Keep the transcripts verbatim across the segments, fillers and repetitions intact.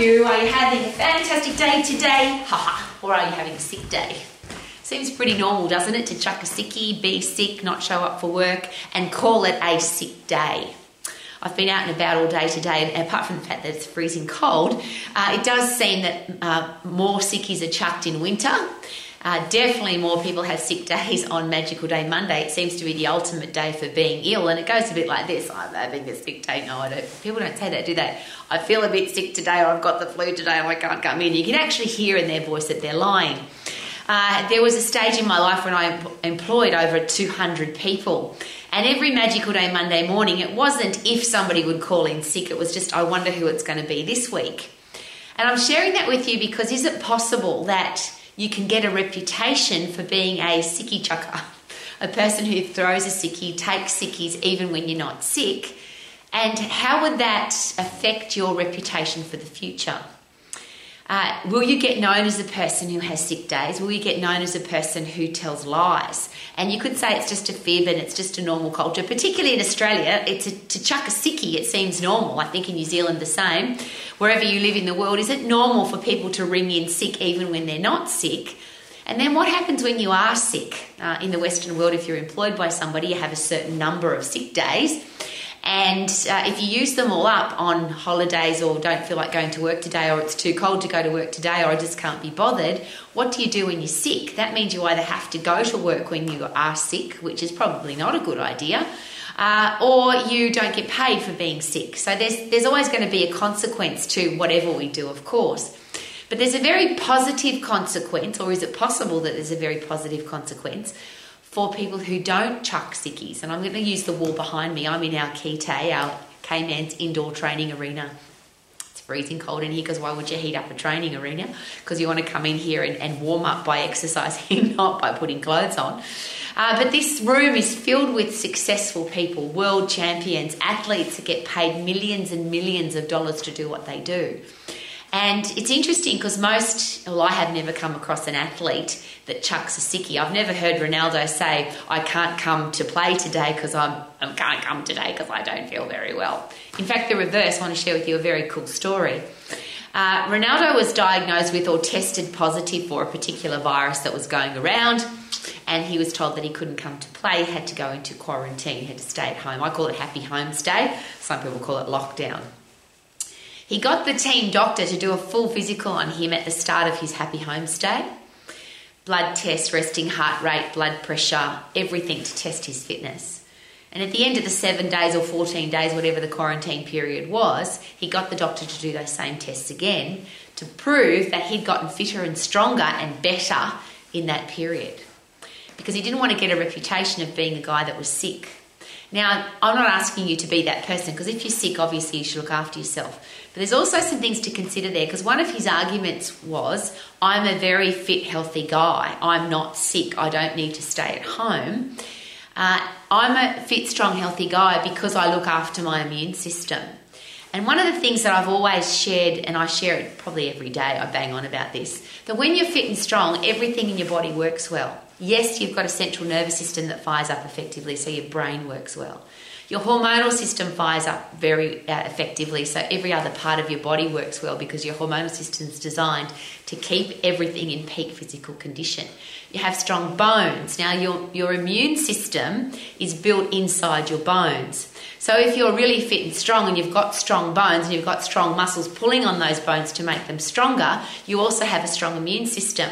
you? Are you having a fantastic day today? Haha. Or are you having a sick day? Seems pretty normal, doesn't it? To chuck a sickie, be sick, not show up for work, and call it a sick day. I've been out and about all day today, and apart from the fact that it's freezing cold, uh, it does seem that uh, more sickies are chucked in winter. Uh, definitely more people have sick days on Magical Day Monday. It seems to be the ultimate day for being ill, and it goes a bit like this. I'm having a sick day. No, I don't. People don't say that, do they? I feel a bit sick today, or I've got the flu today, or I can't come in. You can actually hear in their voice that they're lying. Uh, there was a stage in my life when I employed over two hundred people, and every Magical Day Monday morning, it wasn't if somebody would call in sick. It was just, I wonder who it's going to be this week. And I'm sharing that with you because is it possible that you can get a reputation for being a sickie chucker, a person who throws a sickie, takes sickies even when you're not sick? And how would that affect your reputation for the future? Uh, will you get known as a person who has sick days? Will you get known as a person who tells lies? And you could say it's just a fib and it's just a normal culture, particularly in Australia. It's a, to chuck a sickie, it seems normal. I think in New Zealand the same. Wherever you live in the world, is it normal for people to ring in sick even when they're not sick? And then what happens when you are sick? Uh, in the Western world, if you're employed by somebody, you have a certain number of sick days. And uh, if you use them all up on holidays or don't feel like going to work today or it's too cold to go to work today or I just can't be bothered, what do you do when you're sick? That means you either have to go to work when you are sick, which is probably not a good idea, Uh, or you don't get paid for being sick. So there's, there's always going to be a consequence to whatever we do, of course. But there's a very positive consequence, or is it possible that there's a very positive consequence for people who don't chuck sickies? And I'm going to use the wall behind me. I'm in our Kite, our K-Man's indoor training arena. It's freezing cold in here because why would you heat up a training arena? Because you want to come in here and, and warm up by exercising, not by putting clothes on. Uh, but this room is filled with successful people, world champions, athletes that get paid millions and millions of dollars to do what they do. And it's interesting because most, well, I have never come across an athlete that chucks a sickie. I've never heard Ronaldo say, I can't come to play today because I can't come today because I don't feel very well. In fact, the reverse, I want to share with you a very cool story. Uh, Ronaldo was diagnosed with or tested positive for a particular virus that was going around, and he was told that he couldn't come to play, had to go into quarantine, had to stay at home. I call it happy home stay. Some people call it lockdown. He got the team doctor to do a full physical on him at the start of his happy home stay. Blood tests, resting heart rate, blood pressure, everything to test his fitness. And at the end of the seven days or fourteen days, whatever the quarantine period was, he got the doctor to do those same tests again to prove that he'd gotten fitter and stronger and better in that period. Because he didn't want to get a reputation of being a guy that was sick. Now, I'm not asking you to be that person, because if you're sick, obviously you should look after yourself. But there's also some things to consider there, because one of his arguments was, I'm a very fit, healthy guy. I'm not sick. I don't need to stay at home. Uh, I'm a fit, strong, healthy guy because I look after my immune system. And one of the things that I've always shared, and I share it probably every day, I bang on about this, that when you're fit and strong, everything in your body works well. Yes, you've got a central nervous system that fires up effectively, so your brain works well. Your hormonal system fires up very uh, effectively, so every other part of your body works well because your hormonal system is designed to keep everything in peak physical condition. You have strong bones. Now, your, your immune system is built inside your bones. So if you're really fit and strong and you've got strong bones and you've got strong muscles pulling on those bones to make them stronger, you also have a strong immune system.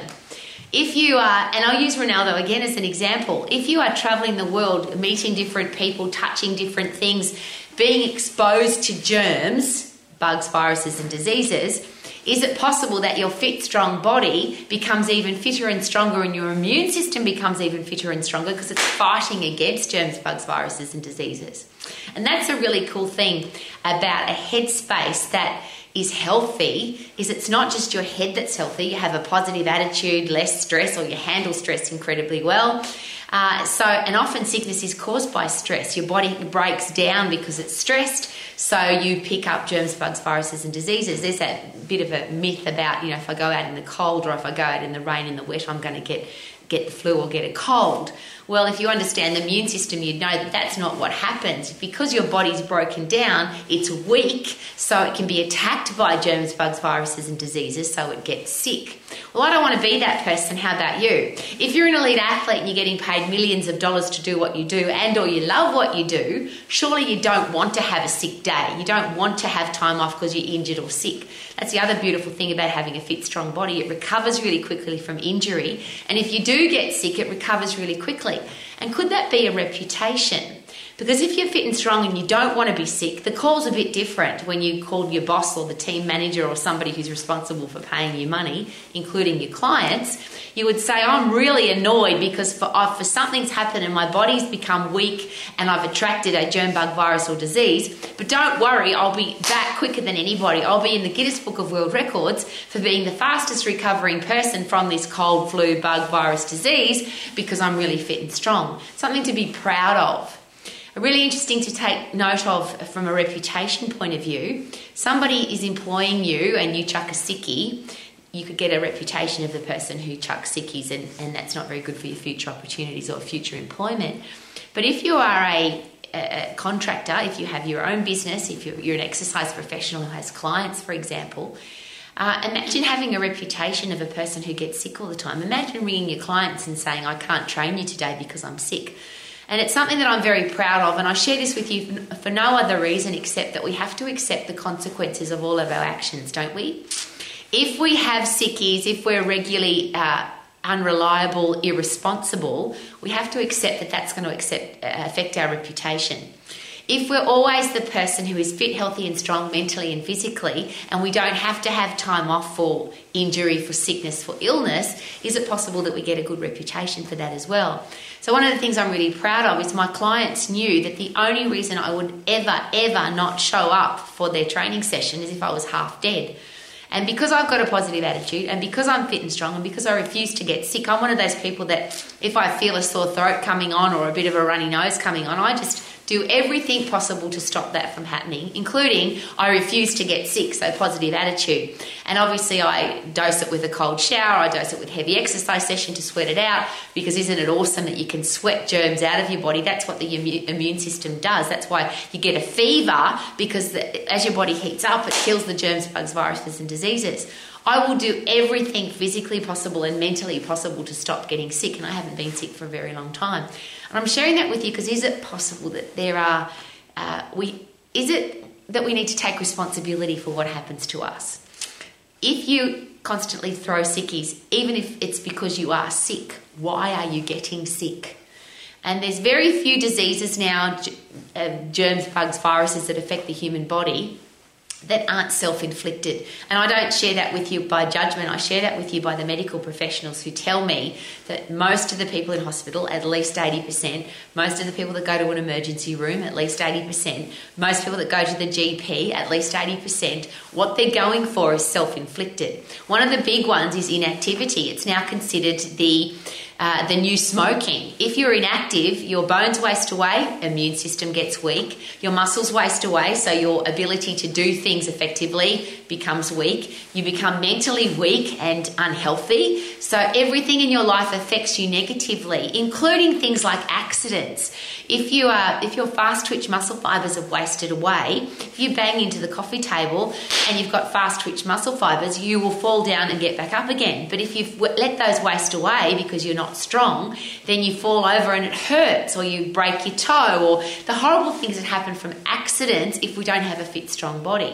If you are, and I'll use Ronaldo again as an example, if you are traveling the world, meeting different people, touching different things, being exposed to germs, bugs, viruses and diseases, is it possible that your fit, strong body becomes even fitter and stronger and your immune system becomes even fitter and stronger because it's fighting against germs, bugs, viruses and diseases? And that's a really cool thing about a headspace that is healthy, is it's not just your head that's healthy. You have a positive attitude, less stress, or you handle stress incredibly well. Uh, so, and often sickness is caused by stress. Your body breaks down because it's stressed, so you pick up germs, bugs, viruses, and diseases. There's that bit of a myth about, you know, if I go out in the cold or if I go out in the rain in the wet, I'm going to get, get the flu or get a cold. Well, if you understand the immune system, you'd know that that's not what happens. Because your body's broken down, it's weak, so it can be attacked by germs, bugs, viruses, and diseases, so it gets sick. Well, I don't want to be that person. How about you? If you're an elite athlete and you're getting paid millions of dollars to do what you do and or you love what you do, surely you don't want to have a sick day. You don't want to have time off because you're injured or sick. That's the other beautiful thing about having a fit, strong body. It recovers really quickly from injury. And if you do get sick, it recovers really quickly. And could that be a reputation? Because if you're fit and strong and you don't want to be sick, the call's a bit different when you call your boss or the team manager or somebody who's responsible for paying you money, including your clients. You would say, I'm really annoyed because for, uh, for something's happened and my body's become weak and I've attracted a germ, bug, virus or disease. But don't worry, I'll be back quicker than anybody. I'll be in the Guinness Book of World Records for being the fastest recovering person from this cold, flu, bug, virus, disease because I'm really fit and strong. Something to be proud of. Really interesting to take note of from a reputation point of view. Somebody is employing you and you chuck a sickie, you could get a reputation of the person who chucks sickies, and, and that's not very good for your future opportunities or future employment. But if you are a, a contractor, if you have your own business, if you're, you're an exercise professional who has clients, for example, uh, imagine having a reputation of a person who gets sick all the time. Imagine ringing your clients and saying, I can't train you today because I'm sick. And it's something that I'm very proud of, and I share this with you for no other reason except that we have to accept the consequences of all of our actions, don't we? If we have sickies, if we're regularly uh, unreliable, irresponsible, we have to accept that that's going to accept, uh, affect our reputation. If we're always the person who is fit, healthy and strong mentally and physically, and we don't have to have time off for injury, for sickness, for illness, is it possible that we get a good reputation for that as well? So one of the things I'm really proud of is my clients knew that the only reason I would ever, ever not show up for their training session is if I was half dead. And because I've got a positive attitude, and because I'm fit and strong, and because I refuse to get sick, I'm one of those people that if I feel a sore throat coming on or a bit of a runny nose coming on, I just do everything possible to stop that from happening, including I refuse to get sick, so positive attitude. And obviously I dose it with a cold shower, I dose it with heavy exercise session to sweat it out, because isn't it awesome that you can sweat germs out of your body? That's what the immune system does. That's why you get a fever, because the, as your body heats up, it kills the germs, bugs, viruses and diseases. I will do everything physically possible and mentally possible to stop getting sick, and I haven't been sick for a very long time. And I'm sharing that with you because is it possible that there are, uh, we, is it that we need to take responsibility for what happens to us? If you constantly throw sickies, even if it's because you are sick, why are you getting sick? And there's very few diseases now, germs, bugs, viruses that affect the human body that aren't self-inflicted. And I don't share that with you by judgment. I share that with you by the medical professionals who tell me that most of the people in hospital, at least eighty percent, most of the people that go to an emergency room, at least eighty percent, most people that go to the G P, at least eighty percent, what they're going for is self-inflicted. One of the big ones is inactivity. It's now considered the Uh, the new smoking. If you're inactive, your bones waste away, immune system gets weak, your muscles waste away, so your ability to do things effectively becomes weak, you become mentally weak and unhealthy, so everything in your life affects you negatively, including things like accidents. If you are, if your fast twitch muscle fibers have wasted away, if you bang into the coffee table and you've got fast twitch muscle fibers, you will fall down and get back up again. But if you've let those waste away because you're not strong, then you fall over and it hurts, or you break your toe, or the horrible things that happen from accidents if we don't have a fit, strong body.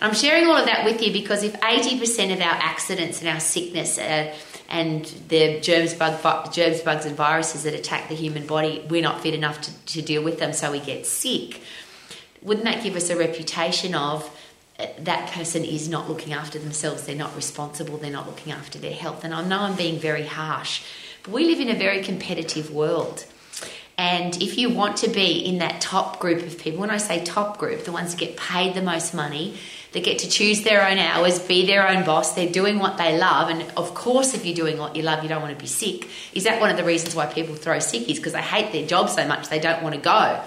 And I'm sharing all of that with you because if eighty percent of our accidents and our sickness uh, and the germs, bug, germs, bugs and viruses that attack the human body, we're not fit enough to, to deal with them, so we get sick, wouldn't that give us a reputation of that person is not looking after themselves, they're not responsible, they're not looking after their health? And I know I'm being very harsh. We live in a very competitive world, and if you want to be in that top group of people, when I say top group, the ones that get paid the most money, they get to choose their own hours, be their own boss, they're doing what they love, and of course if you're doing what you love, you don't want to be sick. Is that one of the reasons why people throw sickies? Because they hate their job so much they don't want to go.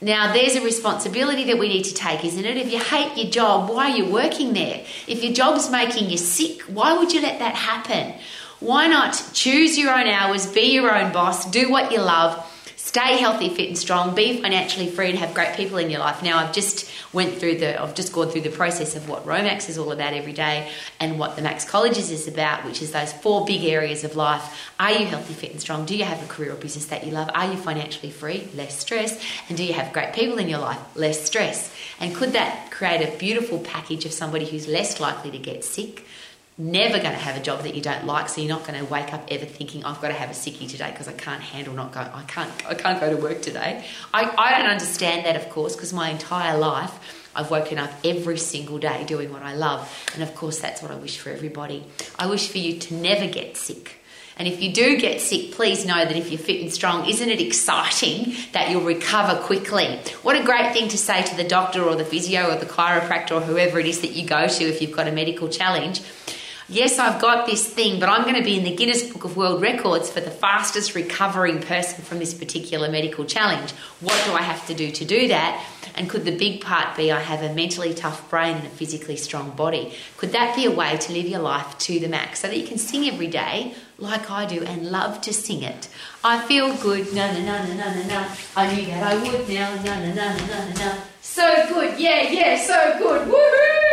Now, there's a responsibility that we need to take, isn't it? If you hate your job, why are you working there? If your job's making you sick, why would you let that happen? Why not choose your own hours, be your own boss, do what you love, stay healthy, fit and strong, be financially free and have great people in your life. Now, I've just went through the, I've just gone through the process of what Romax is all about every day and what the Max Colleges is about, which is those four big areas of life. Are you healthy, fit and strong? Do you have a career or business that you love? Are you financially free? Less stress. And do you have great people in your life? Less stress. And could that create a beautiful package of somebody who's less likely to get sick? Never going to have a job that you don't like, so you're not going to wake up ever thinking, I've got to have a sickie today because I can't handle not going, I can't, I can't go to work today. I, I don't understand that, of course, because my entire life I've woken up every single day doing what I love. And of course, that's what I wish for everybody. I wish for you to never get sick. And if you do get sick, please know that if you're fit and strong, isn't it exciting that you'll recover quickly? What a great thing to say to the doctor or the physio or the chiropractor or whoever it is that you go to if you've got a medical challenge. Yes, I've got this thing, but I'm going to be in the Guinness Book of World Records for the fastest recovering person from this particular medical challenge. What do I have to do to do that? And could the big part be I have a mentally tough brain and a physically strong body? Could that be a way to live your life to the max so that you can sing every day like I do and love to sing it? I feel good, na na na na na na. I knew that I would now, na na na na na na. So good, yeah, yeah, so good, woohoo!